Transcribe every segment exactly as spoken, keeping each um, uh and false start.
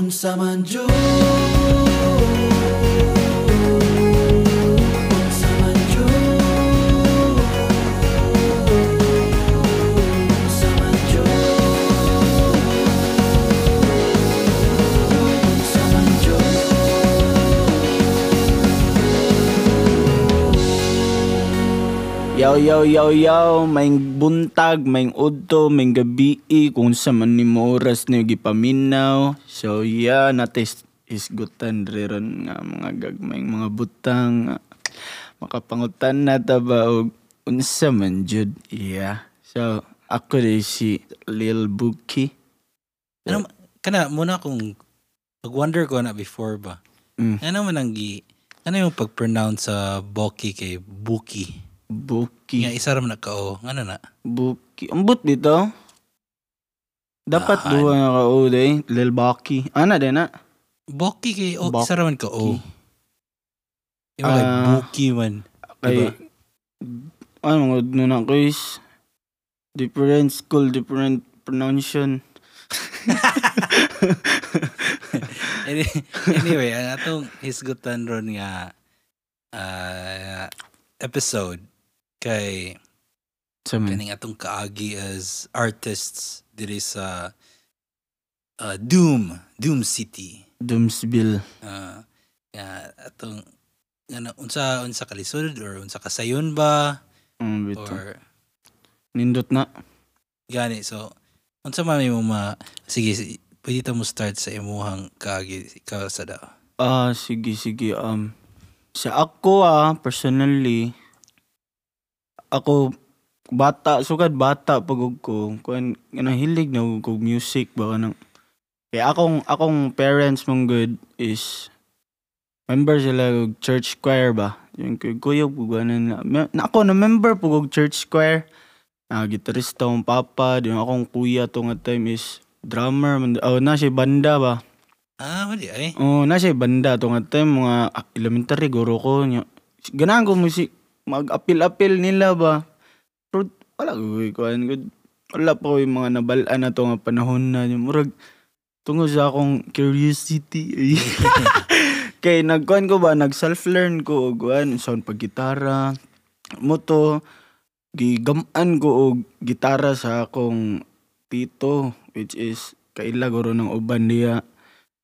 unsa man jud. Yo, yo, yo, yo, maing buntag, maing udto, maing gabi, kung sa man ni mo oras na yung gipaminaw. So, yeah, natis isgutan riron nga mga gagmayng mga butang. Makapangutan na taba o unsa man jud. Yeah. So, ako rin si Lil Buki. Ano, kana, muna akong pag-wonder ko na before ba. Mm. Ano man ang gi, ano yung pag-pronounce sa uh, Buki kay Buki? Buki. Nga, isa ram na ka o. Ano na? Buki. Ambot dito. Dapat ah, duha nga ka o, day. Lil Buki. Ano din na? Buki kay o. Isa ram ka o. Yung mga uh, Buki man. Diba? Kay, ano mga nun ako is? Different school, different pronunciation. Anyway, ang atong hisgutan ron nga uh, episode kay kaning atong kaagi as artists diri sa uh, Doom Doom City Doomsville uh, uh, atong nga unsa unsa kalisod or unsa kasayon ba um, or nindot na gani so unsa man imong ma sige pwede ta mo start sa imong kaagi ka sa daw ah uh, sige sige um sa ako ah personally ako bata sugad bata pagug ko kun nang hilig na ko music ba kanang kay akong akong parents mong good is member sila og church choir ba yung kuya buganan na, na ako na member pagug church choir ah gitarista akong papa yung akong kuya tong time is drummer oh na siya banda ba ah wali ay oh na siya banda tong time mga elementary guro ko ganaan ko music mag-apil-apil nila ba? Pero wala ko, wala pa ko yung mga nabalaan na ito nga panahon na yung murag tungo sa akong curiosity. Kaya nagkuhan ko ba, nag-self-learn ko o kuhan, sound pag-gitara, moto, gigamaan ko o gitara sa akong tito, which is kaila guro ng uban niya,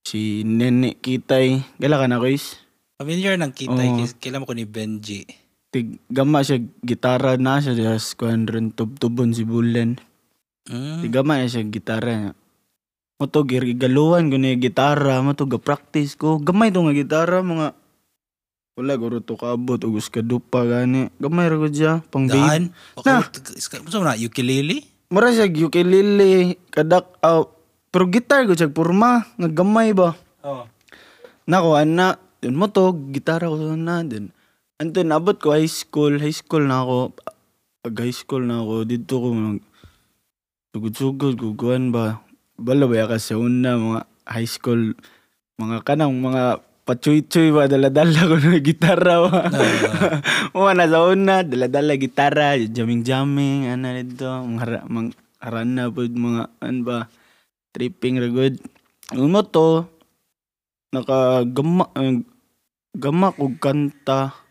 si Nene Kitay. Kaila ka na, guys? Familiar ng Kitay, oh. Kaila mo ko ni Benji. Tigama siya, gitara na siya, just kuhandron, tub-tubon si Bulen. Mm. Tigama na siya, gitara. Mato, gigaluhan ko na yung gitara. Mato, ga-practice ko. Gamay ito nga gitara, mga... Wala, guro to kabot, ugus ka dupa, gani. Gamay rin ko siya, pang-babe. Daan? Gusto mo na, ukulele? Mara siya, ukulele, kadak... Uh, pero gitar ko siya, purma, nga gamay ba? Oo. Oh. Nako, ana, yun mo to, gitara ko na, din. Anto nabot ko high school, high school na ako. Pag high school na ako, dito ko mag... Sugod-sugod, guguan ba? Bala ba kasi una, mga high school, mga kanang, mga pachuy-chuy ba, daladala ko na gitara ba? Mga nasa una, daladala gitara, jamming-jamming, ano dito, mga harana po, mga, ano ba, tripping, ragod. Ang mo to, nakagama, gama ko kanta,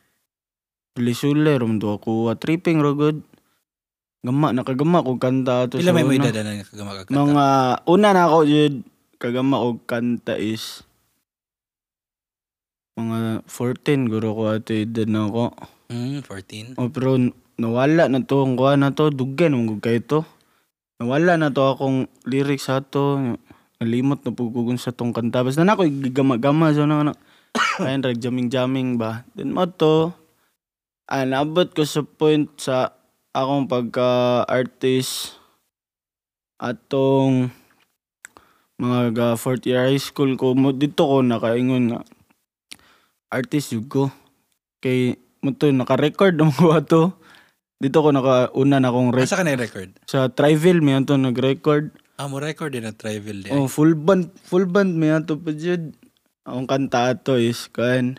Lisule, rumdo ako. Tripping, ragod. Gama, nakagama ko kanta. Pila may mo idada na nakagama ka kanta? Mga, una na ako, yun. Kagama ko kanta is, mga fourteen, guro ko ato edad na ako. Hmm, fourteen? O, pero nawala na to. Ang kuha na to, dugan, mong kayo to. Nawala na to akong lyrics ato. Nalimot na pugugun sa tong kanta. Basta na ako, gama-gama. So, na, na. Ayun, rag-jamming-jamming ba? Then mo to, ah, nabot ko sa point sa akong pagka-artist atong mga fourth year high school ko. Dito ko nakaingon na artist yun ko. Kay, muto, naka-record ang mga to. Dito ko nakauna na akong record. Asa ka na record? Sa Triville, may anto nag-record. Ah, mo record din na Triville din. Oh, full band, full band may anto pa dyan. Ang kanta ato is, kan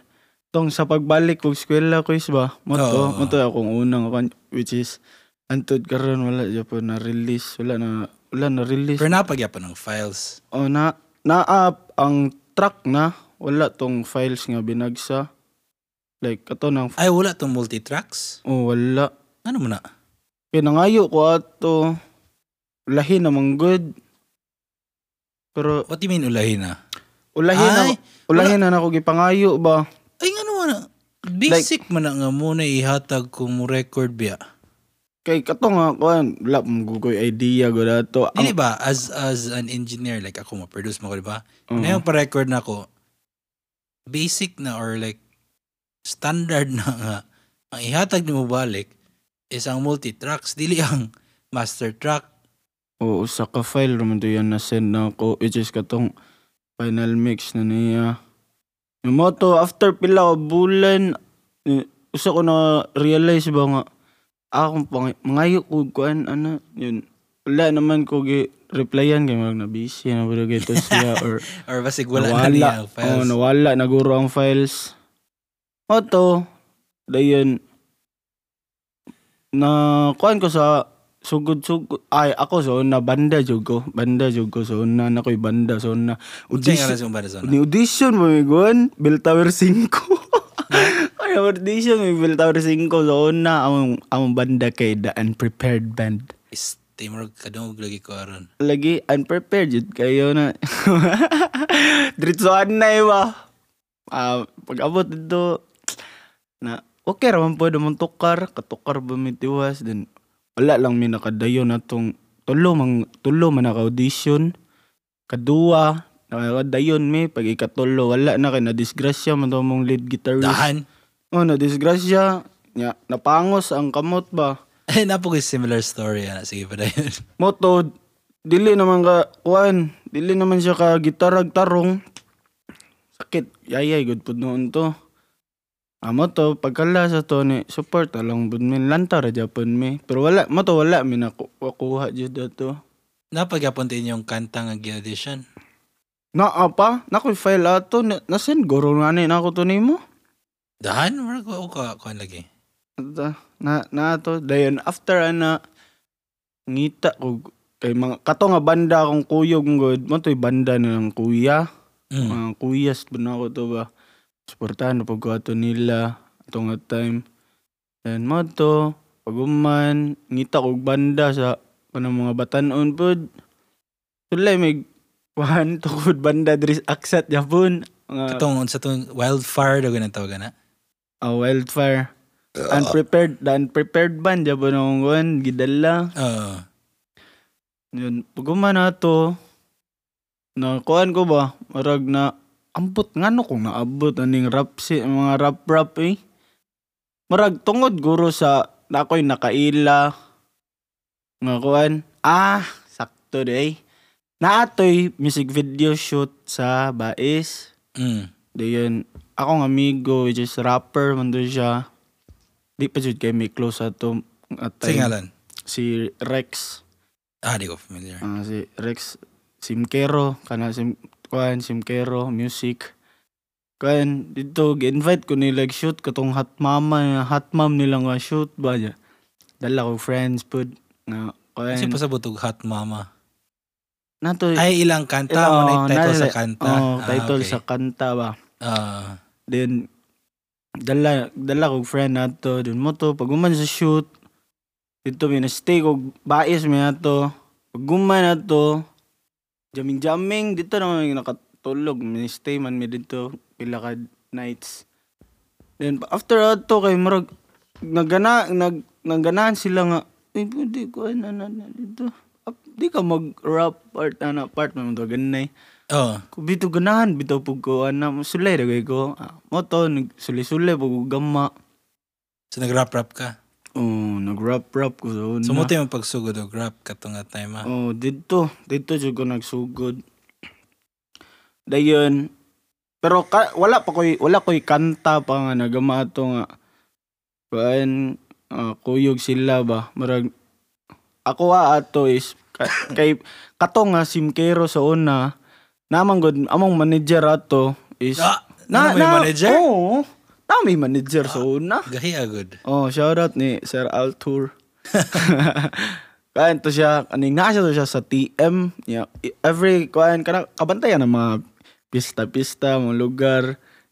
tong sa pagbalik kung eskwela ko is ba moto oh. Moto akong unang which is antud karon wala Japan na release wala na wala na release pero napagyapan ng files oh na na-up ang track na, wala tong files nga binagsa. Like, ato nang... Ay, wala tong multitracks? Oh, wala. Ano mo na? Kaya nangayo ko ato. Ulahin namang good. Pero... What do you mean ulahin na? Ulahin na, ulahin na na ko gipangayo ba? Ay, ano mo na? Basic like, man na nga muna ihatag kung record biya. Kay kato nga, kuhan, wala mong gugoy idea ko na ito. Hindi ba, as, as an engineer, like ako ma-produce mo ko, di ba? Uh-huh. Ngayon pa-record na ko, basic na or like, standard na nga, ang ihatag ni mo balik is ang multitracks, dili ang master track. Oo, sa ka-file naman ito yan na-send na ako, which is katong final mix na niya. Yung mo to, after pila ko bulan, gusto ko na-realize ba nga, akong pang- mangayo ko kuan ano yun wala naman ko gi replyan kay mag na busy na pero gito siya or or basig wala na niya files. Oh, nawala naguro ang files oto dayon na kuan ko sa sugod-sugod ay ako so na banda jud ko banda jud ko so na na koy banda so na audition ni audition mo migon Bell Tower five ay, audition may Bell Tower five so na among among banda kay The Unprepared Band. Is timor kadong lagi ko aron. Lagi unprepared jud kayo na. Diretsoan na iba. Ah, uh, pag-abot dito na okay ra man pud mo tukar, katukar ba mitiwas din. Wala lang mi nakadayon atong tulo mang tulo man ka audition. Kadua nakadayon mi pag ikatulo wala na kay na disgrasya man mong lead guitarist. Dahan. Oh, na disgrasya nya napangos ang kamot ba. Eh napugis similar story ana sige pa dayon. Motod dili naman ka kuan, dili naman siya ka gitarag tarong. Sakit yayay gud pud noon to. Amo to pagkala sa to ni support along bud min lantar Japan mi. Pero wala mo to wala mi nakuha jud to. Napagapon din yung kanta nga audition. Naa pa, nakoy file ato na-send goro na ni nako to nimo. Dahan mo ka kuan lagi. Na na to dayon after ana ngita ko kay mga kato nga banda akong kuyog god mo toy banda na ng kuya. Mm. Mga kuyas puno ko to ba. Suportahan na pagkato nila atong time. Then mo to paguman ngita ko banda sa kanang mga batan-on pud. Sulay may kuan tukod banda diri aksat Japon. Mga... Katong sa itong wildfire daw ganang tawag na? Oh, wildfire. Uh, unprepared. The Unprepared Band. Diyan po nung gawin. Gidala. Uh, yun. Pagkuman na ito. Nakuhaan ko ba? Marag na. Ambot nga no kung naabot. Aning rap si. Mga rap-rap eh. Marag tungod guro sa. Ako'y nakaila. Nakuhaan. Ah. Sakto de eh. Naatoy music video shoot sa Baes. Mm. Diyan, akong amigo, which is rapper, mando siya. Di pa jud kay may close ato. At Singalan? Si Rex. Ah, di ko familiar. Uh, si Rex Simkero, kana sim, kuhan, Simkero, music. Kuhan, dito, invite ko nila shoot, katong hot mama, hot mom nilang shoot ba niya. Dala ko friends po. Na, kuhan. Kasi pasabot og hot mama. Nato, ay, ilang kanta? Ilang, oh, na, title sa kanta? Oh, title ah, okay. Sa kanta ba. Uh, then dala dala kog friend nato dun mo to paguman sa shoot dito mi na stay kog Baes mi nato paguman nato jamming jamming dito naman nakatulog mi stay man mi dito pila ka nights then after ato kay murag nagana nag nagganaan sila nga eh pwede ko na na dito up, di ka mag rap part ana part man to ganay. Oh. Bito ganahan, bito po ko, ano, sulay na ko. Ah, moto, sulay-sulay po ko gama. So nag-rap-rap ka? Oo, oh, nag-rap-rap ko. So, so moto yung pagsugod o rap ka itong time ha? Oo, oh, dito. Dito siya ko nagsugod. Dayon. Pero ka, wala pa ko'y, wala ko'y kanta pa nga nagama ito nga. Kuan, uh, kuyog sila ba? Marag, ako ha ato is, ka, kay, kato nga, Simkero sa una, namang god among manager ato is ah, na, na may manager oh na may manager ah, so na gahi agud oh shout out ni Sir Altur Kain to siya, aning nasa to siya sa T M. Yeah. Every, kain, kabantayan ng mga pista-pista, mga lugar.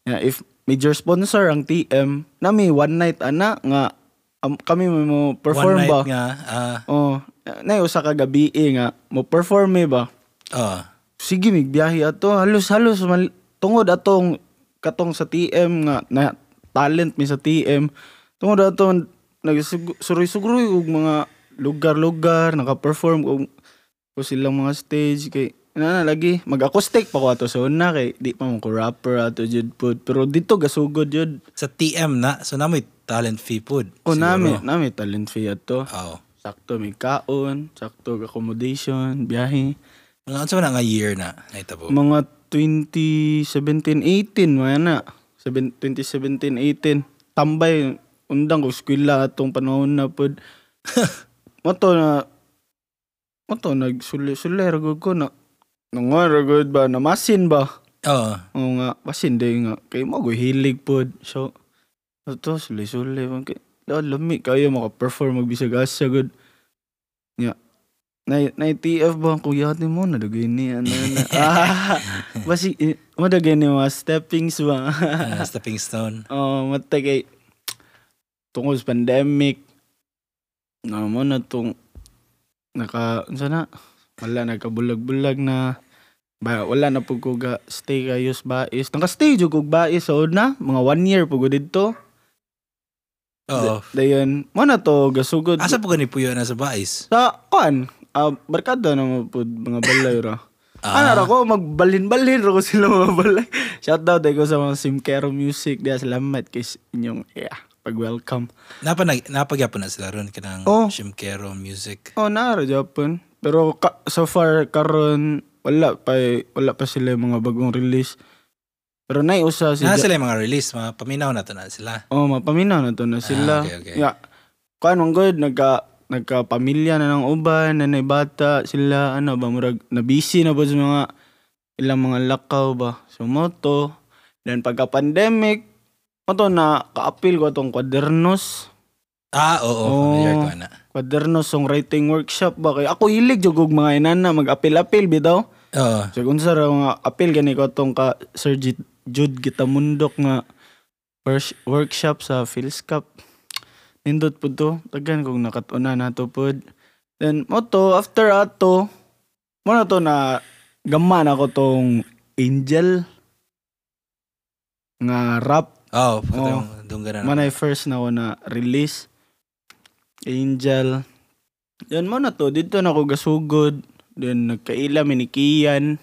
Yeah. If major sponsor ang T M, nami one night, ana, nga, um, kami mo perform ba? One night ba? Nga, ah. Uh, oh, na usa ka gabi eh, nga, mo perform eh ba? Ah. Uh. Sige, migbiyahe ato. Halos-halos, tungod atong, katong sa T M, nga, na, talent mi sa T M. Tungod atong, nagsuruy-suruy og mga lugar-lugar, naka-perform kung silang mga stage. Kay, na, na, lagi, mag-acoustic pa ko ato sa una. Kay, di pa mong rapper ato, jud pod. Pero dito, gasugod, jud. Sa T M na, so namin talent fee pod. O, namin, namin talent fee ato. Oh. Sakto may kaon, sakto accommodation, biyahe. Mga, ano na nga year na? Naitabo. Mga twenty seventeen eighteen, mga na. twenty seventeen eighteen, tambay, undang ko eskwela atong panahon na pod. Mato na mato nagsuler gud ko na nangara gud ba na masin ba? Oo. Uh. Oo nga, masin day nga kay mo hilig pod. So ato sulisuli man kay lami kayo maka-perform magbisag asa gud. Nya. Yeah. Na na T F ba kuya ni mo na dagay ni ano na. Ah. Basi mo dagay ni mga stepping ba. uh, stepping stone. Oh, matagay tungkol sa pandemic, naman na itong naka, sana, wala, nagkabulag-bulag na, ba, wala na po kong stay kayo sa bais. Naka-stay yung kong bais, so na, mga one year po ko dito. Oo. Dayon, mo na ito, gasugod. Asa po ganun po yun na sa bais? Sa, kuhan, uh, barkada naman po, mga balay ra. Ah. Ano ra ko, magbalin-balin ra ko sila mga balay. Shoutout ay ko sa mga Simkero Music, diya, salamat kay inyong, yeah. Pag-welcome. Napag-yapon na sila ron ka ng oh. Simkero Music. Oo, oh, nara-yapon. Pero ka, so far, karon wala pa, wala pa sila mga bagong release. Pero naiusa sila. Nasa sila mga release, mapaminaw na to na sila. Oo, oh, mapaminaw na to na sila. Ah, okay, okay. Yeah. Kuan mong good, nagka, nagka-pamilya na ng uban, nanay bata, sila, ano ba, murag, nabisi na ba sa mga, ilang mga lakaw ba, sumoto. Then pagka-pandemic, ito na ka-appeal ko itong Quadernos. Ah, oo. Oh, oh, Quadernos, songwriting workshop ba kayo? Ako hilig jugog mga inana, mag-appeal-appeal bitaw. Oo. Uh. So kung sa mga appeal, gani ko itong ka Sir Jude Gitamundok nga workshop sa Filscap. Nindot po ito. Tagan kung nakatuna na ito po. Then, ito, after ato, muna ito na gaman ako itong Angel. Nga rap. Oh, oh man ay first na ako na release Angel. Yan mo na to. Dito na ako gasugod. Then nagkaila minikian.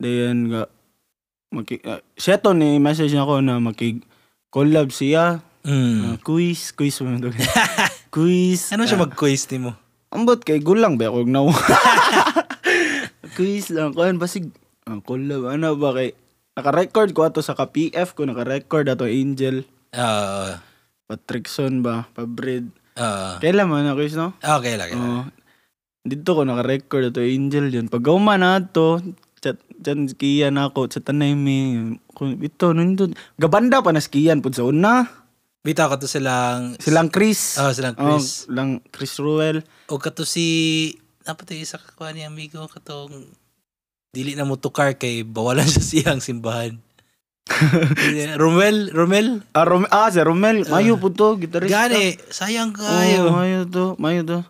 Then ga maki uh, seto ni message ako na makig collab siya. Mm. Uh, quiz, quiz mo to. Quiz. Ano siya uh, mag-quiz nimo? Ambot kay gulang ba ako na. Quiz lang ko basig uh, collab ano ba kay naka-record ko ato sa ka-P F ko, naka-record ato Angel. Ah. Uh, Patrickson ba? Pabrid. Ah. Uh, Kailan man ako, no? Oo, okay, kailan. Uh, dito ko naka-record ato Angel yun. Pag gauma na ato, dyan skiyan ako, satanay mi. Ito, nandun. Gabanda pa na skiyan po sa una. Bita ka to silang... Silang Chris. Oo, oh, silang Chris. Oh, silang Chris Ruel. O kato si... Napato yung isa kakuha ni amigo, katong... Dili na motukar kay bawalan sa siyang simbahan. Romel, Romel. Ah, Romel. Ah, si Romel. Mayo po to, gitarista. Gani, sayang kayo. Oh, mayo to, mayo to.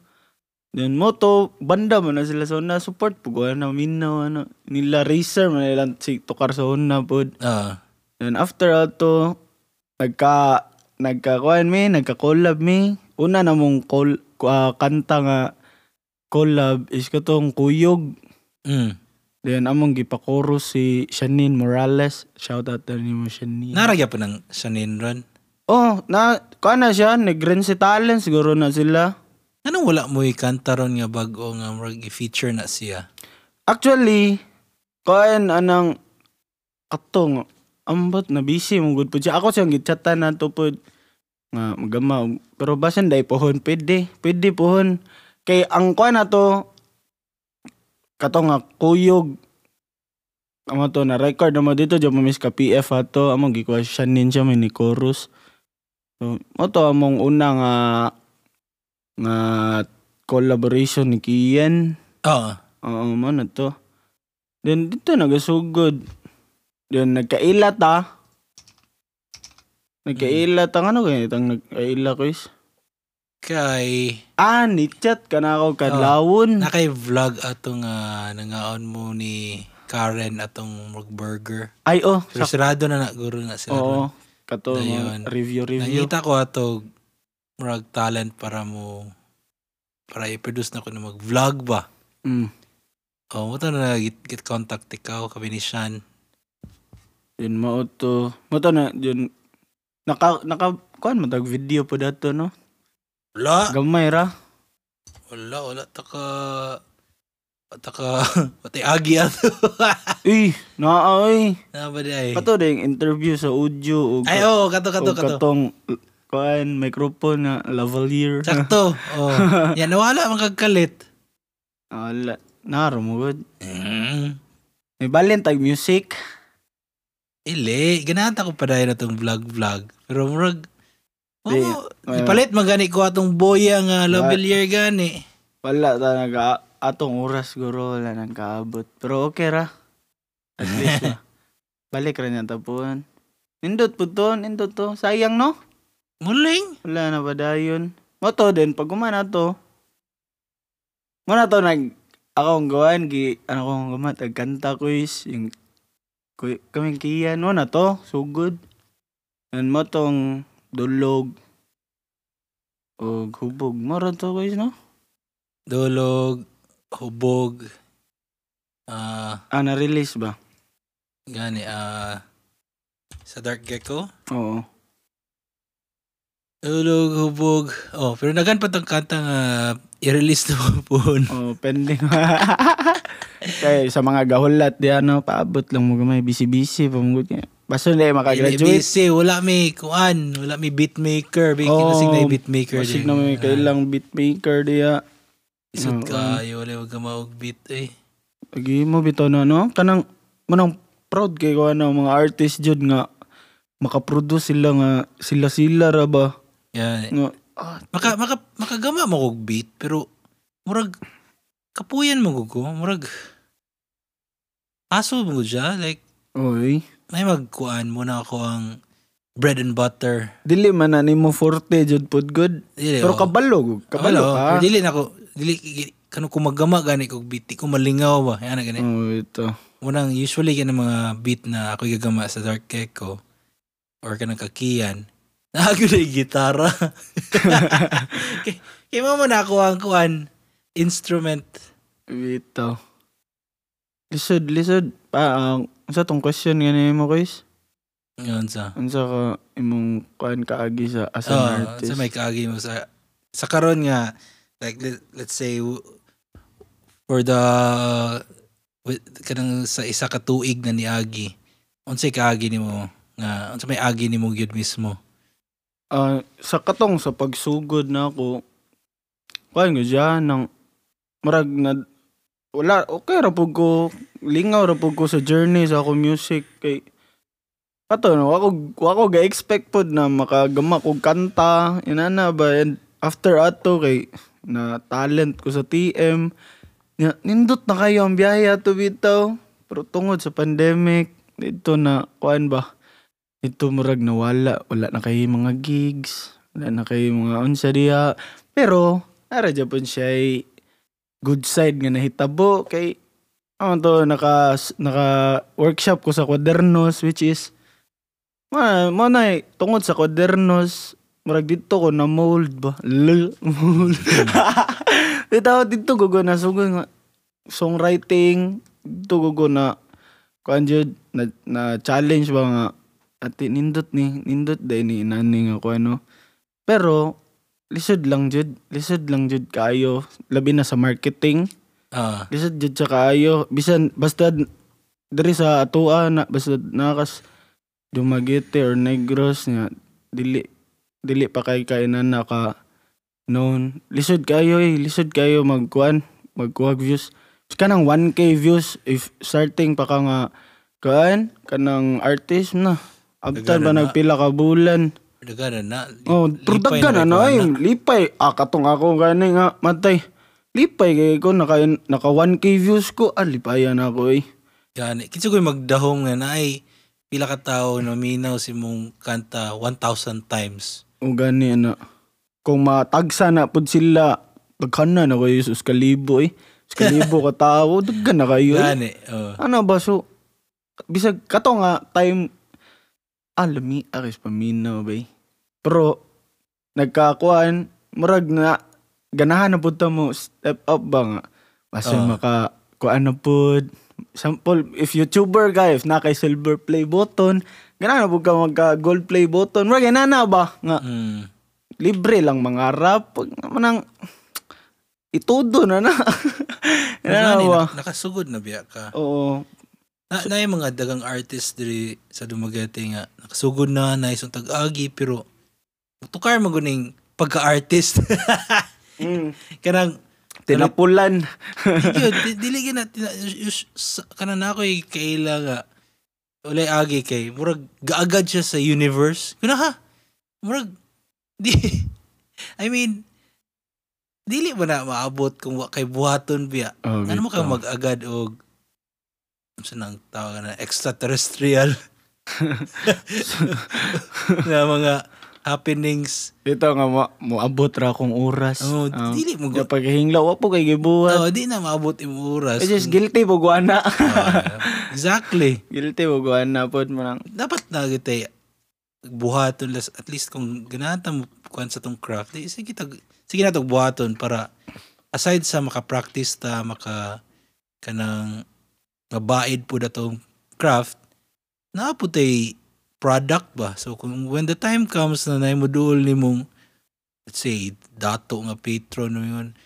Then mo to, banda mo na sila sa una. Support po ko, ano, minaw, ano. Nila racer, manilang si tukar sa una po. Uh. Then after ato, nagka, nagka-kuhan mi, nagka-collab mi. Una na mong call, uh, kanta nga, collab is katong kuyog. Mm. Then, among gipakoro si Shanine Morales. Shoutout na niyo mo, Shanine. Naragya po ng Shanine ron? Oh, na, kaya na siya. Nag-rent si talent. Siguro na sila. Anong wala mo ikanta ron nga bago nga mag-feature na siya? Actually, kaya anang katong ambot na busy. Mungod po siya. Ako siyang gitsata na ito po. Nga, magama. Pero basan dahi pohon. Pwede. Pwede pohon. Kaya ang kaya na to... Kato nga, kuyog. Amo to, na-record naman dito. Diyan mo miss ka P F ato. Among gikuha siya ninja, may ni chorus. So, amo to, among una nga, nga collaboration ni Kian. Oo. Oo, ano to. Then dito nagasugod. Then nagkailat ah. Nagkailat ang ano ganito ang nagkailat ko is. Kay... Ah, ni-chat ka na ako kadlawon. Oh, naka-vlog atong uh, nangaon mo ni Karen atong burger. Ay, oh. Pero sarado na na, guro na sila. Oo, kato review-review. Nangita ko ato murag talent para mo, para i-produce na ko na mag-vlog ba? Mm. Oo, oh, muta na get contact ikaw, kami ni Sean. Yun, mauto. Muta na, yun, naka, naka, kuhan mo, tag-video po dato, no? Wala. Gamay ra. Wala, wala. Taka... Taka... Pati agi ato. Uy, naaoy. Naabadi ay. Kato na yung interview sa audio. O, ay, oo. Oh, kato, kato, kato. Katong... Kuan, microphone na lavalier. Sakto. Oh. Yan, wala. Magkagkalit. Wala. Narumugod. Mm. May balintag music. Ili. Ganata ko pa dahil na itong vlog-vlog. Pero murag... Oo, oh, palit magani ko atong boya nga lavalier gani. Wala talaga atong oras guro wala nang kaabot. Pero okay ra. At least na. Balik ra niya tapuan. Nindot po to, nindot to. Sayang no? Muling. Wala na ba dayon? Moto din, pag kumana to. Muna to nag, akong gawaan, gi, ano kong gumat, nagkanta ko is, yung, kaming Kiyan, muna to, so good. And mo tong, dulog. O hubog. Maroon to guys, no? Dulog. Hubog. Uh, ah, na-release ba? Gani. Uh, sa Dark Gecko? Oo. Dulog, hubog. Oh, pero nagan pa itong kantang uh, i-release na poon. Oo, oh, pending. Kaya sa mga gahulat, di ano, paabot lang mo gamay. Busy-busy. Pamugod niya. Baso na eh, makagraduate. Busy, wala may kuan, wala may beatmaker. May oh, kinasig na yung beatmaker. Kinasig na may kailang beatmaker diya. Isot ka, yung wala, wag ka maugbeat eh. Pagi mo, bito na no? Kanang, manang proud kayo ano, mga artist dyan nga, makaproduce sila nga, sila-sila ra ba? Yan. Nga, ah, maka, maka, makagama maugbeat, pero, murag, kapuyan magugo, murag, aso mo dyan, like, oy. May magkuan mo na ako ang bread and butter. Dili man na ni mo forte jud pod good. Dili, pero kabalo, kabalo ha. Dili na ko, dili kanu kumagama gani kog beat ko malingaw ba. Ana gani. Oh, ito. Unang usually gani mga beat na ako gagama sa Dark Gecko or kanang Kakiyan. Nagud ay gitara. Kay kay mo na ako ang kuan instrument bitaw. Lisod, lisod pa ang sa tong question ganyan mo, guys? Yun sa? Yun sa ka, imong kuhan kaagi sa as an oh, artist. Sa may kaagi mo sa... Sa karon nga, like, let, let's say, for the... With, kanang sa isa ka tuig na ni Agi, unsay kaagi ni mo, nga, unsa may agi ni mo gyud mismo? Uh, sa katong, sa pagsugod na ako, kuhan nga dyan, ng, marag na... Wala, okay, rapog ko. Lingaw, rapog ko sa journey, sa ako music. Kay, ato, no, ako, ako ga-expect po na makagama ko kanta. Yan na ba? And after ato, kay, na talent ko sa T M. Ya, nindot na kayo ang biyaya to bitaw. Pero tungod sa pandemic, dito na, kuan ba? Ito murag nawala. Wala na kayo mga gigs. Wala na kayo mga unsariya. Pero, nara Japon siya ay, good side nga nahitabo kay ano to naka naka workshop ko sa Quadernos which is man na tungod sa Quadernos murag dito ko na mold ba lol mold dito dito ko na sugod songwriting dito ko na kanjud na, na challenge ba nga ati nindot ni nindot dai ni nani nga ko ano pero lisod lang jud, lisod lang jud kayo, labi na sa marketing. Ah. Uh. Lisod jud sa kayo, bisan basta diri sa atua na basta nakas Dumaguete or Negros nya dili dili pa kay kainan naka known. Lisod kayo, eh. lisod kayo magkuan, magkuhag views. Kanang one K views if starting pa ka nga kuan, kanang artist na. Abtan ba na. Nagpila ka bulan? Daga na na. Li, oh, pero daga na na. Lipay. Ah, katong ako. Gani nga. Matay. Lipay kaya ko, naka, naka one K views ko, ah, lipayan ako eh. Gani, kinsa ko'y magdahong nga na ay, pila ka tao naminaw si mong kanta one thousand times. O gani, ano. Kung matagsa na po sila, daghan na na kayo, sus kalibo eh. Sus kalibo ka tao, daghan na kayo eh. Gani, oh. Ano ba, so, bisag, kato nga, time, alami, aris paminaw ba eh. Pero, nagkakuan, marag na, ganahan na po mo, step up ba nga? Basta uh, maka, kuan na po. Sample, if YouTuber ka, if naka silver play button, ganahan na po ka magka gold play button. Mara, ganahan na ba? Nga, mm. libre lang mangarap. Pag naman ang, itudo na na. Ganahan na ba? Nakasugod na biya ka. Oo. Na, na yung mga dagang artist diri sa Dumaguete nga, nakasugod na, na isang tag-agi, pero, tukar maguning pagka-artist. Mm. Kanang tinapulan. Yun, diligin na kanang na ako'y kailangan ulay agi kay murag gaagad siya sa universe. Kuna ha? Murag di, I mean dili ba na maabot kung kay buhaton biya? Oh, ano mo kang mag-agad og sanang tawag na extraterrestrial na mga happenings. Dito nga mo maabot ra kung oras. Oh, um, dili mo go. Paghinglaw wa po kay gibuhat. Oh, di na maabot imong oras. I just guilty po guana. Oh, exactly. Guilty po guana pod man. Dapat na gitay buhaton las at least kung ginata mo kuan sa tong craft. Di, sige tag sige na tog buhaton para aside sa maka-practice ta maka kanang mabaid po datong craft na po tay product ba? So, kung when the time comes na naimuduol ni mong, let's say, dato nga patron o yun,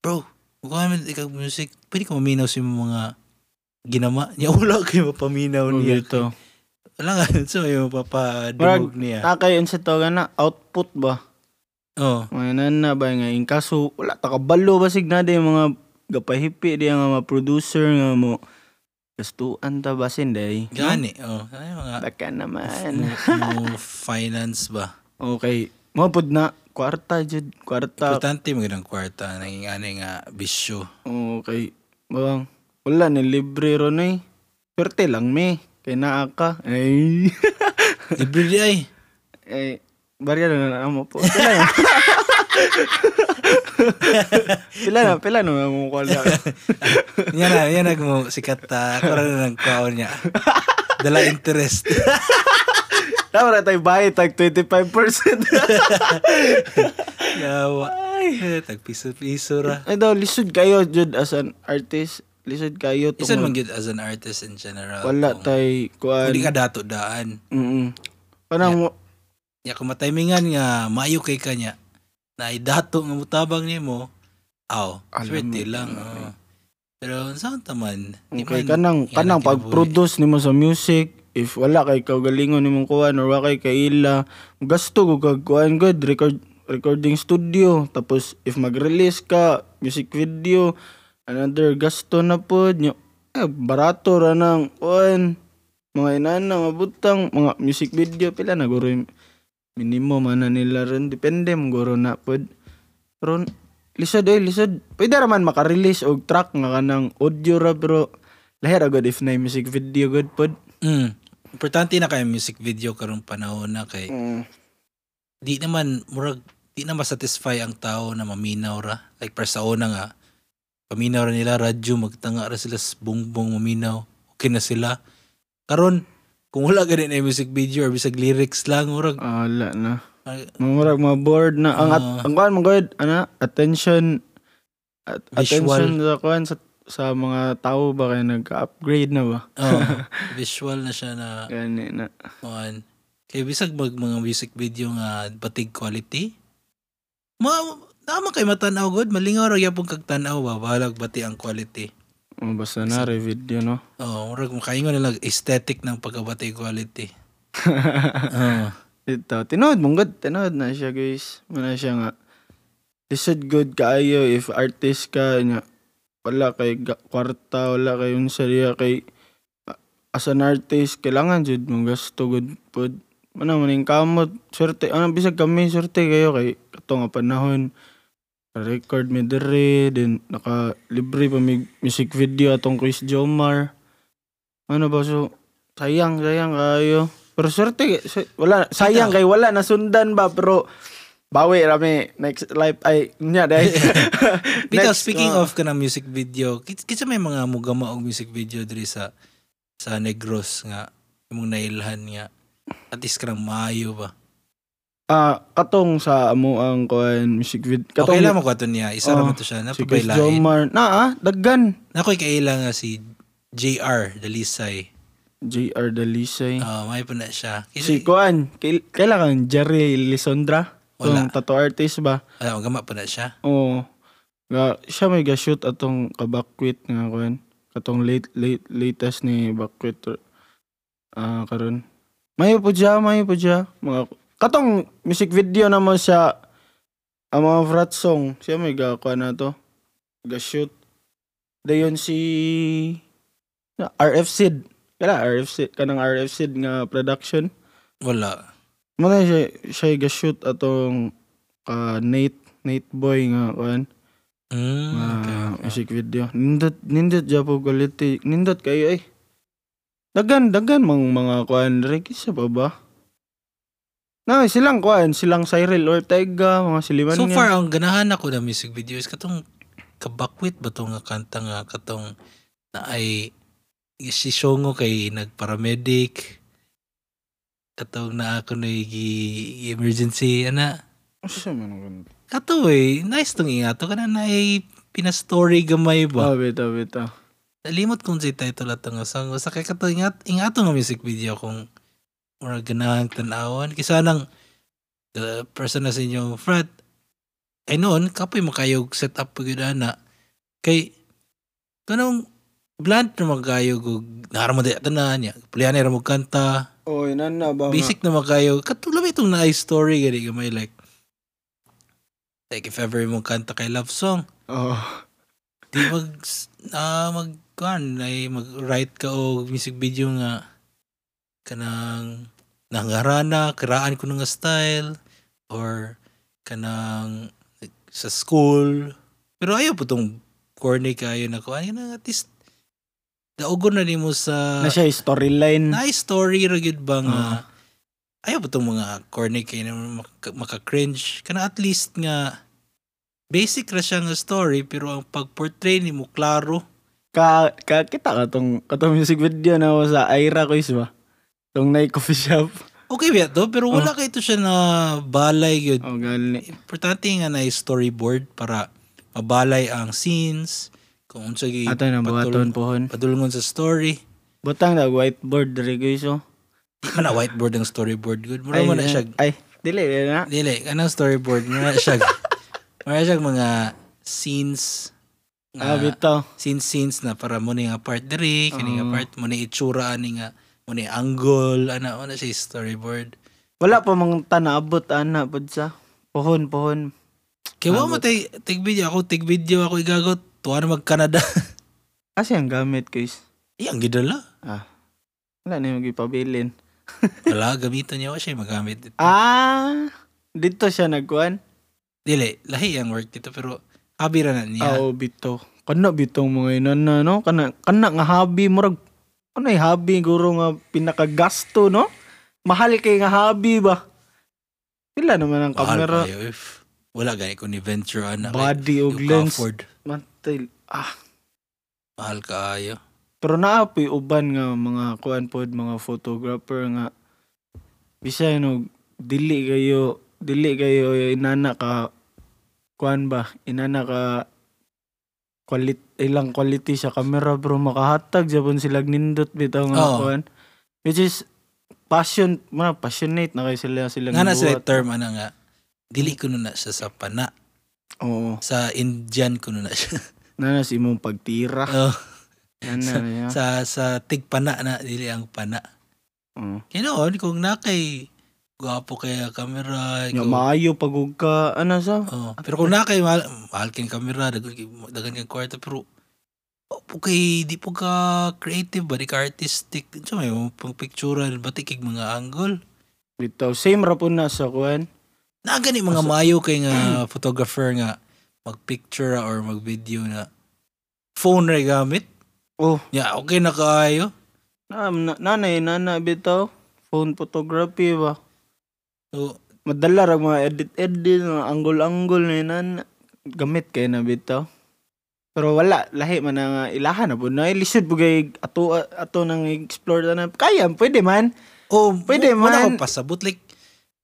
bro, magkakamit ikaw music, pwede ka maminaw si mga ginama. Niya, wala kayo mapaminaw niya. Ito. Wala nga, so, yung mapapadumog niya. Nakayon sa to, gana, output ba? Oo. Oh. Mayanan na ba ngayon? Kaso, wala, takabalo ba signada yung mga gapahipi, di nga mga producer nga mo, gastuan ta basin day. Gani, oh. Ay, mga baka naman. Mo finance ba? Okay. Mapod na. Kwarta, jud. Kwarta. Importante mo ganang kwarta. Naging ano nga, bisyo. Okay. Bawang, wala na libre ron eh. Swerte lang me. Kaya naaka. Ay. Libre di ay. Ay. Barya na na mo po. Pila na. Pila na, pila na mo call na. Yan na, yan na mo sikat ta. Ako rin ang kaon niya. Dala interest. Tama na tayo bahay, tag twenty-five percent. Yawa. Tag piso-piso ra. Ay daw, lisod kayo, Jude, as an artist. Lisod kayo. Lisod man, Jude, as an artist in general. Wala tayo. Kung di ka dato daan. Mm-mm. Parang, ya, kung matimingan nga, maayo kay kanya. Na idato nga mutabang niya mo, aw, swerte lang. Okay. Pero saan taman? Okay, kanang, kanang pag-produce nimo sa music, if wala kay kagalingon ni mong kuhan or wala kay kaila, gasto ko kagkuhan good, record, recording studio. Tapos, if mag-release ka, music video, another gasto na po. Nyo, eh, barato ra ng kuhan. Mga inan na mabutang, mga music video, pila na guro yung minimum, ano nila rin. Depende mong guro na po. Pero, lisod eh, lisod. Pwede naman makarelease o track nga ka ng audio ra, pero lahir agad if na music video good pod. Mm. Importante na kayo music video karong panahon na kay mm. di naman, murag, di na masatisfy ang tao na maminaw ra. Like, para sa una nga, paminaw ra nila, radyo, magtanga ra sila sa bongbong maminaw. Okay na sila. Karon kung wala ganit na music video or bisag lyrics lang, murag. Ah, wala na. Murag mga board na ang at, uh, ang kuan mga god ana attention at, attention sa kuan sa, sa mga tao ba kay nagka-upgrade na ba? Oh, visual na siya na gani na. Kuan. Kay bisag mag mga music video nga batig quality. Ma tama kay matan-aw god, malingaw ra gyapon kag tan-aw ba, balag bati ang quality. Oh, basta na re video no. Oh, murag makaingon na lang aesthetic ng pagkabatig quality. Oh. Ito, tinood mong good. Tinood na siya, guys. Muna siya nga. Lisod good kaayo if artist ka. Nga, wala kay kwarta, wala kay unsariya. Kay, as an artist, kailangan jud mong gasto good po. Muna, maning kamot. Surte. Ano, bisag kami, surte kayo. Kay, ito nga panahon. record mi dere, then naka libre pa mi music video atong Chris Jomar. Ano ba so sayang sayang kayo. Pero sorte wala sayang kay wala nasundan ba pero bawi rami next live ay nya dai. Because next, speaking uh, of kana music video, kitsa may mga mugama og music video diri sa sa Negros nga imong nailhan nga at is kanang maayo ba. Ah, uh, katong sa amo ang kuan music video. Katong okay lang mo katon niya. Isa uh, ra man to siya napapailain. Si Jomar na ah, daggan. Nakoy kailang nga si J R Dalisay. J R Dalisay. Ah, uh, may puna siya. Si kuan, kailangan Jerry Lisondra. Wala. Itong tattoo artist ba? Alam, gama pa na siya. Oo. Nga, siya may ga-shoot atong kabakwit nga kuhan. Katong late, late, latest ni Bakwit. Ah, uh, karon. May po dya, may po dya. Mga, katong music video naman siya. Ang mga frat song. Siya may ga-kuhan na to. Ga-shoot. Dayon si R F Sid. Kala, R F Sid. Kanang R F Sid nga production. Wala. Muna siya, siya ga-shoot atong uh, Nate, Nate Boy nga kuhan. Mm, uh, okay, okay. Music video. Nindot, nindot dyan po quality. Nindot kayo ay. Dagan, dagan mga mga kuhan. Isa pa ba? Na, silang kuhan. Silang Cyril Ortega, mga siliman so nga. Far, ang ganahan ako na music video is katong kabakwit ba itong kanta nga katong na ay si Shongo kay nagparamedic. Katong na ako na i-emergency, ana. Siya man ako. Kato eh, nice tong ingato ka na na eh, pinastory gamay ba? Tabi, tabi, ta. Nalimot kong si title at ang asang. Basta kaya kato ingat, ingato ng music video kung mga ganahang tanawan. Kisa nang the person na sa inyong frat, ay noon, kapoy makayog set up pag yun na. Kay, ito nang blunt na magkayog, naramadaya tanan niya. Pulihan ay ramog kanta. Oy, nan na ba? Basic na makayo. Katulad itong na story gani gamay like. Like if ever mo kanta kay love song. Oh. Di mag na uh, mag kan ay mag-write ka og music video nga kanang nangarana, kiraan ko nga style or kanang like, sa school. Pero ayo putong corny kayo na ko. Ano nga artist daugon na ni mo sa... Na siya storyline. Na story, ragid ba nga... Uh -huh. Ayaw ba itong mga corny kayo na maka-cringe? Kana at least nga... Basic na siya nga story, pero ang pag-portray ni mo, klaro. Ka, ka, kita ka itong music video na ako sa Aira ko ba? Itong Nike Coffee Shop. Okay ba ito? Pero wala uh -huh. kayo ito siya na balay yun. Oh, gali. Importante nga na storyboard para mabalay ang scenes... Kung unsa gi patulon pohon. Patulon sa story. Butang na whiteboard diri guys oh. Kana whiteboard ang storyboard good. Mura mo na siya. Ay, dili na. Dili, kanang storyboard mura siya. Mura siya mga scenes. Ah, bitaw. Scenes scenes na para mo ni nga part diri, kini nga part mo ni itsura ani nga, mo ni angle ana ana siya storyboard. Wala pa mang tanaabot ana pud sa pohon pohon. Kay wa mo tay tig video ako, tig video ako igagot. Tuwan mag-Canada. Kasi ang gamit, guys. Eh, ang gidala. Ah. Wala na yung magipabilin. Wala, gamitan niya ko siya magamit dito. Ah! Dito siya nagkuhan? Dili, lahi ang work dito, pero hobby na niya. Oo, oh, bito. Kana bitong mga inan na, no? Kana, kana nga hobby. Murag, ano yung hobby? Guro nga pinakagasto, no? Mahal kay nga hobby ba? Pila naman ang kamera. Mahal if wala ganyan kung ni-venture na. Body o lens. Mantil. Ah. Mahal kaayo. Pero naapoy uban nga mga kuan pod mga photographer nga bisay no dili kayo dili kayo inana ka kuan ba inana ka quality ilang quality sa camera bro makahatag jabon sila nindot bitaw nga oh. Kuan which is passion mga passionate na kay sila sila nga na sila term ana nga dili kuno na siya sa pana. Oo. Sa Indian kuno na siya. Nana si imong pagtira. Oh. Nana, sa, sa sa tigpana na dili ang pana. Oo. Kinoon kung nakay guwapo kay camera. Nga maayo pag ug ka ana sa. Oh. Pero kung nakay mahal, mahal kin camera dagan dagan kang kwarta pero okay di po ka creative ba di ka artistic. So may pang picturean batikig mga angle. Bitaw same ra po na sa kuan. Na gani mga mayo kay nga photographer nga mag-picture or mag-video na phone na gamit. Oh. Yeah, okay na kayo. Na, na, nanay, nana, bitaw. Phone photography ba? So, madala ra mga edit-edit, mga anggol-anggol na yun. Gamit kayo na bitaw. Pero wala, lahi man nga ilahan na po. Nailisod po kayo ato, ato nang explore na. Kaya, pwede man. Oh, pwede man. Wala akong pasabot. Like,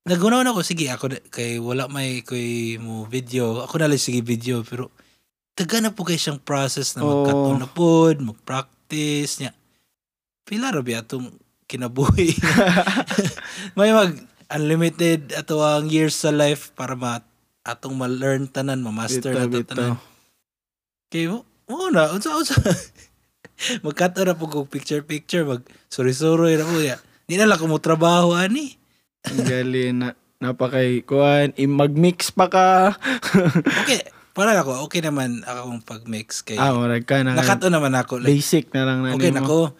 nagunawan ako, sige, ako, kay wala may kay mo video. Ako nalang sige video, pero taga na po kayo siyang process na magkatong na po, mag-practice niya. Pila rabi atong kinabuhi. May mag-unlimited ato ang years sa life para ma- atong ma-learn tanan, ma-master bita, na to, tanan. Kaya mo, oo na, unsa-unsa. Magkato na po kung picture-picture, mag-suri-suri na po. Hindi na lang kung mo trabaho, ani. Ang galing na napakaikuan, mag-mix pa ka. Okay, parang ako, okay naman akong pag-mix kay. Ah, marag ka na. Nakato naman ako. Like, basic na lang na. Okay na ko.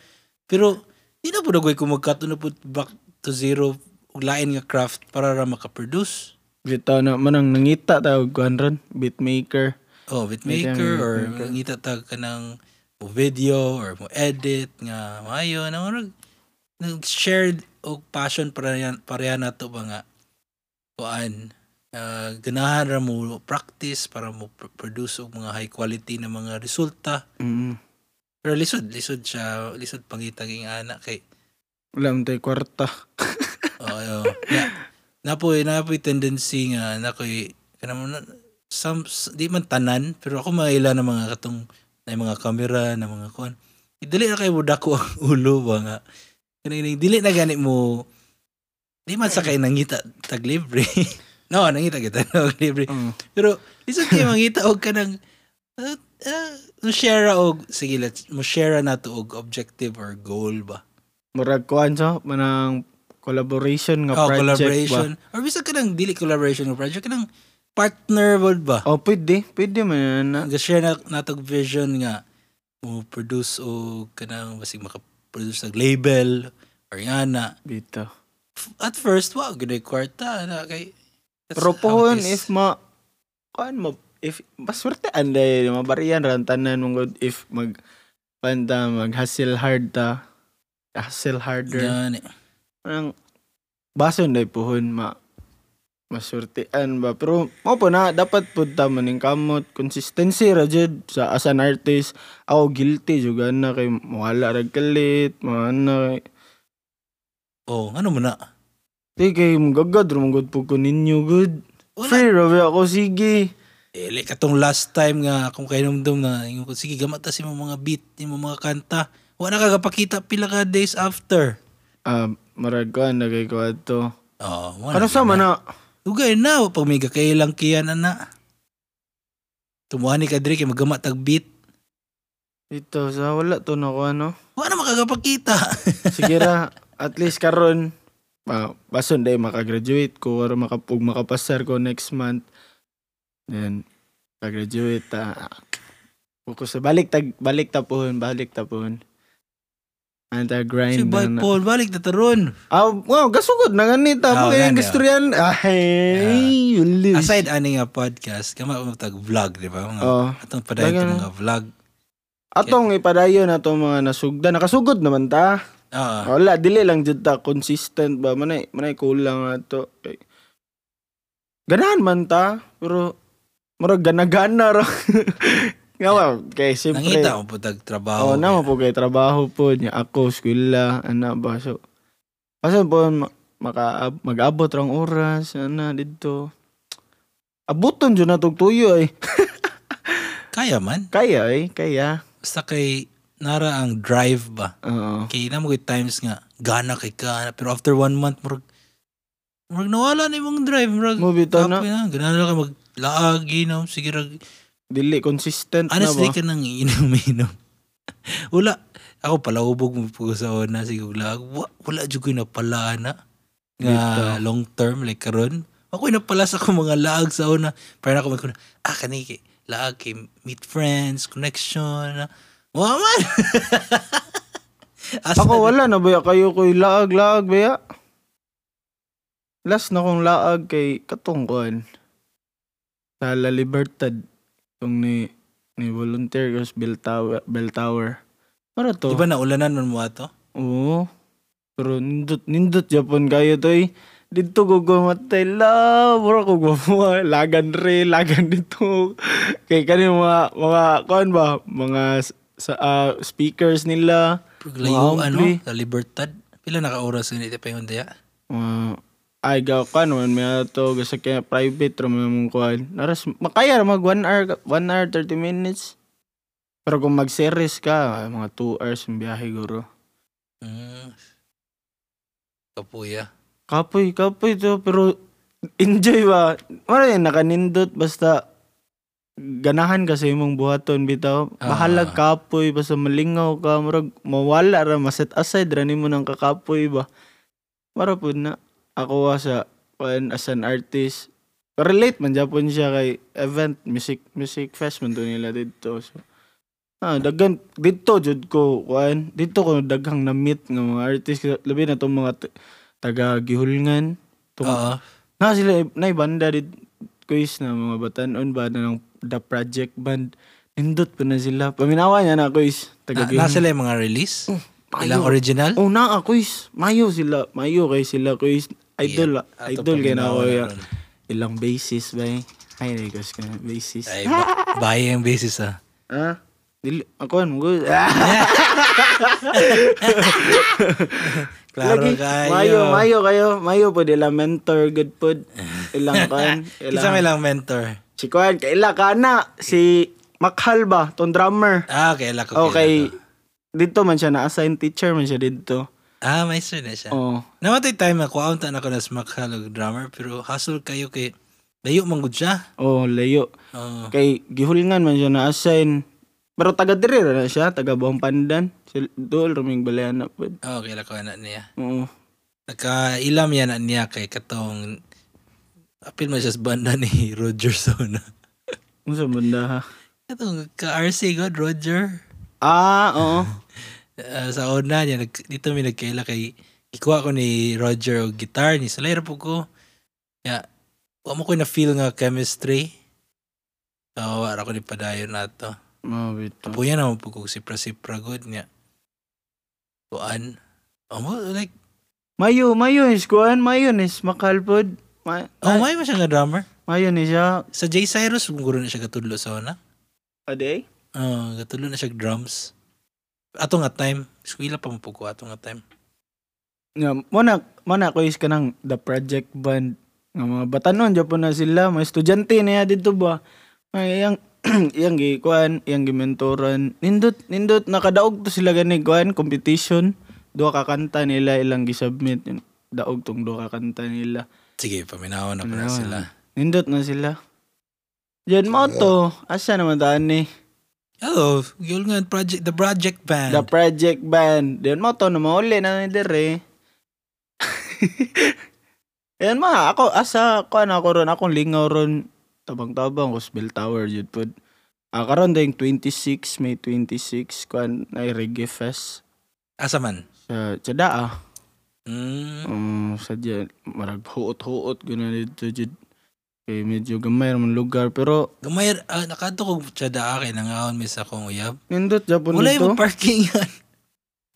Pero, di na po nagawin kung magkato na po back to zero, ulain nga craft para ra makaproduce. Bitaw na man ang nangita tawag ko, Andron. Beatmaker. Oh, beatmaker or maker. Nangita tawag ka ng mo video or mo edit nga mayo. Nag-shared o passion pareha na ito ba nga kuan uh, ganahan ra mo practice para mo produce og mga high quality na mga resulta. Mm-hmm. Pero lisod lisod siya lisod pangita king anak kay ulam tay kwarta. Oo. Yeah. Napoy napoy tendency nga nakoy kanamo some di man tanan pero ako maila na mga katong na mga camera na mga kuan. Idili ra kay budako ang ulo ba nga. Kani dili na ganit mo di man sakay nangita tag libre. No, nangita kita tag libre. Mm. Pero lisod kay mangita og kanang uh, uh, share og sige let's mo share na to og objective or goal ba. Murag kuan so manang collaboration nga oh, project collaboration. Ba. Or bisag kanang dili collaboration nga project kanang partner world ba. Oh, pwede, pwede man na share na natog vision nga mo produce og kanang basig maka produce ng label, or yan na. Bito. At first, wow, gano'y kwarta. Na, kay, pero po, if ma, kaan ma, if, maswertean dahil, mabariyan, rantanan mong, if mag, panta, mag-hustle hard ta, hustle harder. Yan eh. Parang, baso dahil pohon, ma, maswertean ba. Pero, mo po na, dapat po tama ng kamot, consistency, Rajid, sa as an artist, ako guilty, juga na kay mawala ragkalit, maana. Oh, ano mo na? Di kay magagad, rumagod po ko ninyo, good. Fair, rabi ako, sige. Eh, like, atong last time nga, kung kayo namdum na, sige, gamatas yung mga beat, yung mga kanta, wala na kagapakita pila ka days after. Ah, uh, marag ko, nagay ko ato. Oo, oh, ano sama na? Ugay na, pag may kakailang kiyan na. Tumuhani ka diri kay magamatag beat. Ito, sa wala to na ko ano. Wala na makagapakita. Sige ra, at least karon ah, bason day makagraduate ko or makapug makapasar ko next month. Then pag-graduate ta. Focus sa balik tag balik tapon, balik tapon. And I grind si na. Si Paul, balik na taron. Ah, wow, gasugod na ganita. Oh, Mga historian. Ay, uh, aside ani nga podcast, kama mo tag-vlog, di ba? Mga, oh, atong padayon mga vlog. Atong okay. Ipadayon na itong mga nasugda. Nakasugod naman ta. Uh, Wala, dili lang dyan ta. Consistent ba? Manay, manay kulang na ito. Okay. Ganahan man ta. Pero, marag gana-gana ra. Ngawa, kay siyempre. Nangita mo po tag-trabaho. Oo, naman po kay trabaho po. Niya ako, skwila, ano ba. So, pasan po, maka, mag-abot rang oras, ano, dito. Abuton dyan na tugtuyo eh. Kaya man. Kaya eh, kaya. Basta kay, nara ang drive ba? Oo. Kaya na mo kay times nga, gana kay ka. Pero after one month, marag, marag nawala na yung drive. Marag, mabitaw na. na. Gana na ka maglaag, ginaw, sige rag. Dili, consistent honestly, na ba? Honestly, ka nang iinom-inom. Wala. Ako pala, ubog mo po sa ona. Sigugla ako. Wala dyan ko yung napala na. Nga long term, like karon. Ako yung napala sa akong mga laag sa ona. Parang ako magkuna, ah, kaniki. Laag kay meet friends, connection. Wala man! Ako wala na ba? Kayo ko'y laag, laag ba? Last na kong laag kay Katungkon. Sa La Libertad. tong ni ni volunteer guys bell tower bell tower para to di ba naulanan man mo ato oo pero nindot nindot Japan kayo to eh dito ko gumatay la bro ko gumawa lagan re lagan dito kay kanin mga mga kon ba mga sa uh, speakers nila paglayo ano sa Libertad pila naka oras ni te payon dia uh, ay gaw kan man may to gusto kay private room mong kuan naras makaya mag one hour one hour thirty minutes pero kung mag series ka mga two hours ng biyahe guro mm. Kapuya Kapoy, kapoy to, pero enjoy ba? Maraming nakanindot, basta ganahan kasi imong buhaton, bitaw. Bahalag kapoy, basta malingaw ka, marag mawala ra, maset aside, rani mo ng kakapoy ba? Marapod na, ako wa sa, as an artist, relate man, Japon siya kay event, music, music fest man to nila dito. So, ah, dagan, dito, jud ko, kuan, dito ko daghang na-meet ng mga artist, labi na itong mga... taga Gihulngan. Uh-huh. Na sila, naibanda dito guys na mga batanon ba na ng The Project Band. Nindot pa na sila. Paminawa niya na guys. Taga na, na sila yung mga release? Oh, ilang original? Oo oh, na guys. Mayo sila. Mayo kayo sila guys. Idol. Yeah. Idol kayo na ako. Ilang basis ba eh? Ay na guys ka na. Basis. Ay, ba- bahay yung basis ah. Ha? Dil- ako ano guys. Klaro lagi, kayo. Mayo, mayo kayo. Mayo po, ilang mentor, good po. Ilang kan. Ilang... Kisang ilang mentor? Si Kuan, kaila ka na. Si Makhal ba? Itong drummer. Ah, kaila ko. Okay. Dito man siya na-assign teacher man siya dito. Ah, maestro na siya. Oo. Oh. Namatay time na kuwauntaan ako na si Makhal o drummer. Pero hassle kayo kay... Layo man good siya. Oo, oh, layo. Oh. Kay Gihulngan man siya na-assign. Pero taga-dirira na siya, taga-buong Pandan. Dool, ruming balayan na po. Oo, oh, kailangan na niya. Oo. Naka-ilam yan na niya kay katong... Apil mo siya sa banda ni Roger Sona. Ano sa banda ha? Katong ka-R C God, Roger. Ah, oo. uh, sa una niya, dito may nagkaila kay... Ikuha ko ni Roger o guitar, ni Solera po ko. Kaya, huwag mo ko na-feel nga chemistry. So, wala ko ni Padayon na ito. Oh, bito. Apo yan naman po kung sipra-sipra good niya. Kuan. Oh, like... Mayo, mayo is kuan. Mayo is makalpod. May, oh, mayo ba siya nga drummer? Mayo ni siya. Sa Jay Cyrus, guro na siya katudlo sa ona. A day? Oo, oh, katudlo na siya drums. Ato nga time. Skwila pa mo po ko. Ato nga time. Yeah, muna, muna ko is ka ng The Project Band. Nga mga batanon, dyan po na sila. Mga estudyante na yan dito ba? Ay, yung... yang gikuan, yang gimentoran. Nindot, nindot nakadaog to sila gani kuan competition. Duha ka kanta nila ilang gi-submit. Daog tong duha ka kanta nila. Sige, paminawan na para sila. Nindot na sila. Yan mo to, asa naman daan ni. Hello, Gihulngan Project, The Project Band. The Project Band. Yan mo to na mauli na ni dire. Yan ma, ako asa kuan ako ron, akong lingaw ron. Tabang-tabang, Cosbell Tower, yun po. Ah, karoon dahil twenty-six, May twenty-six, kuan ay Reggae Fest. Asa man? Sa Tsadaa. Mm. Um, sa dyan, marag huot-huot, gano'n dito, yun. Okay, medyo gamay naman lugar, pero... Gamay, uh, nakato kong Tsadaa, kaya nangaon may sa kong uyab. Nindot, Japon wala nito. Wala yung parking yan.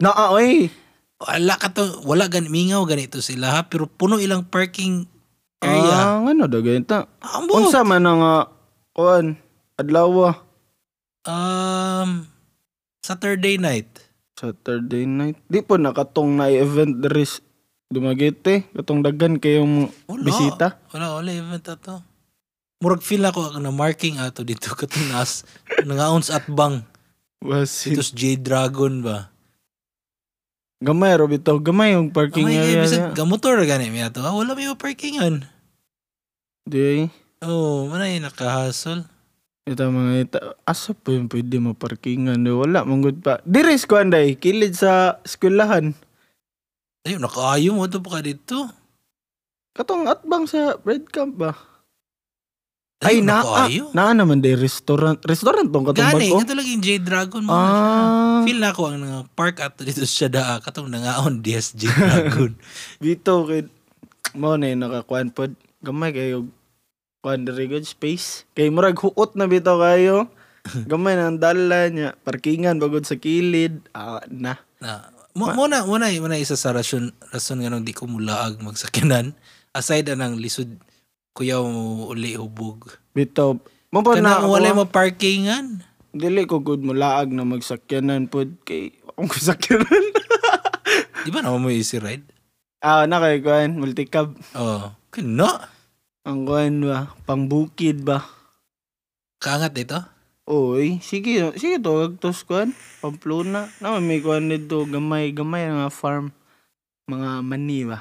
Naaoy! Wala ka to, wala gan, mingaw ganito sila ha, pero puno ilang parking... Ah, ano daw ganito? Ambot! Unsa man ang, uh, kuan, adlawa? Um, Saturday night. Saturday night? Di po na katong na-event there is Dumaguete. Katong dagan kayong wala. Bisita. Wala, wala event ato. Murag feel ako na marking ato dito. Katong nas, nangaons at bang. Wasit. Ito's J-Dragon ba? Gamay, Robito. Gamay yung parking oh area. Gamay, gamotor gani niya to. Ah, wala may parking yun. Di oh, wala yung nakahasol. Ito mga ito. Asa po yung pwede maparkingan? Wala, manggod pa. Di rin ko anday. Kilid sa skulahan. Ayun, nakaayo mo. Ito pa ka dito. Katong atbang sa bread camp ba? Ay, na, na naman day restaurant. Restaurant tong katong bagong. Gani, katong laging J-Dragon mo. Ah. Feel na ko ang nga park ato dito sa Daa. Katong nangaon D S J-Dragon. Dito, kid. Mo na yung nakakuan po. Gamay kayo. Pandirigod space. Kay murag huot na bito kayo. Gamay na ang dala niya. Parkingan bagod sa kilid. Ah, na. Ah, mo muna, muna, muna isa sa rason, rason nga nung di ko mulaag magsakinan. Aside na ng lisod, kuya mo uli hubog. Bito. Mabana na ako. Wala mo parkingan. Dili ko good mulaag na magsakyanan po. Kay, akong kusakyanan. Di ba naman mo easy ride? Ah, na kayo kuhan. Multicab. Oo. Oh. Kano? Ang kuhan ba? Pangbukid ba? Kaangat dito? Oy, sige. Sige to. Agtos kuhan. Pamplona. Naman may kuhan dito. Gamay-gamay mga farm. Mga mani ba?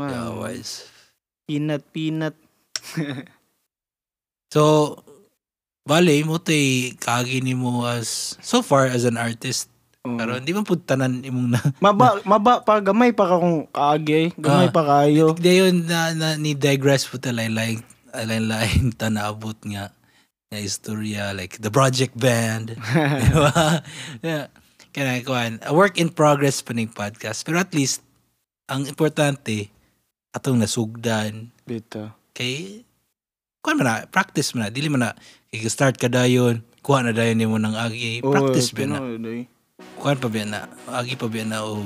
Yeah, wise. Pinat-pinat. So, bale, mo tayo kagin mo as, so far as an artist. Um, Pero hindi man po tanan imong na... Maba, na, maba pa, gamay pa ka kung kaagay. Gamay ah, pa kayo. Hindi yun na, na ni-digress po talaga. Like, alain-lain tanabot nga na istorya. Like, The Project Band. Diba? Yeah. Kaya nakuhan. A work in progress pa ng podcast. Pero at least, ang importante, atong nasugdan. Dito. Kay... Kuha mo na, practice mo na. Dili mo na, kikistart ka dayon. Kuha na dayon mo ng agi. Practice oh, ba na? Kuha pa ba na? Agi pa ba na? O,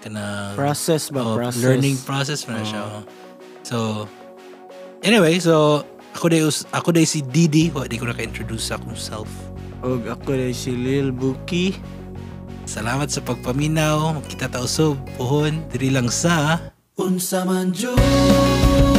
kana, process ba? O, process. Learning process mo na oh. Siya. O. So, anyway, so, ako dayo, ako dayo si Didi. Huwag di ko naka-introduce sa akong self. O, ako dayo si Lil Buki. Salamat sa pagpaminaw. Kita tao so, pohon. Diri lang sa... Unsa man jud.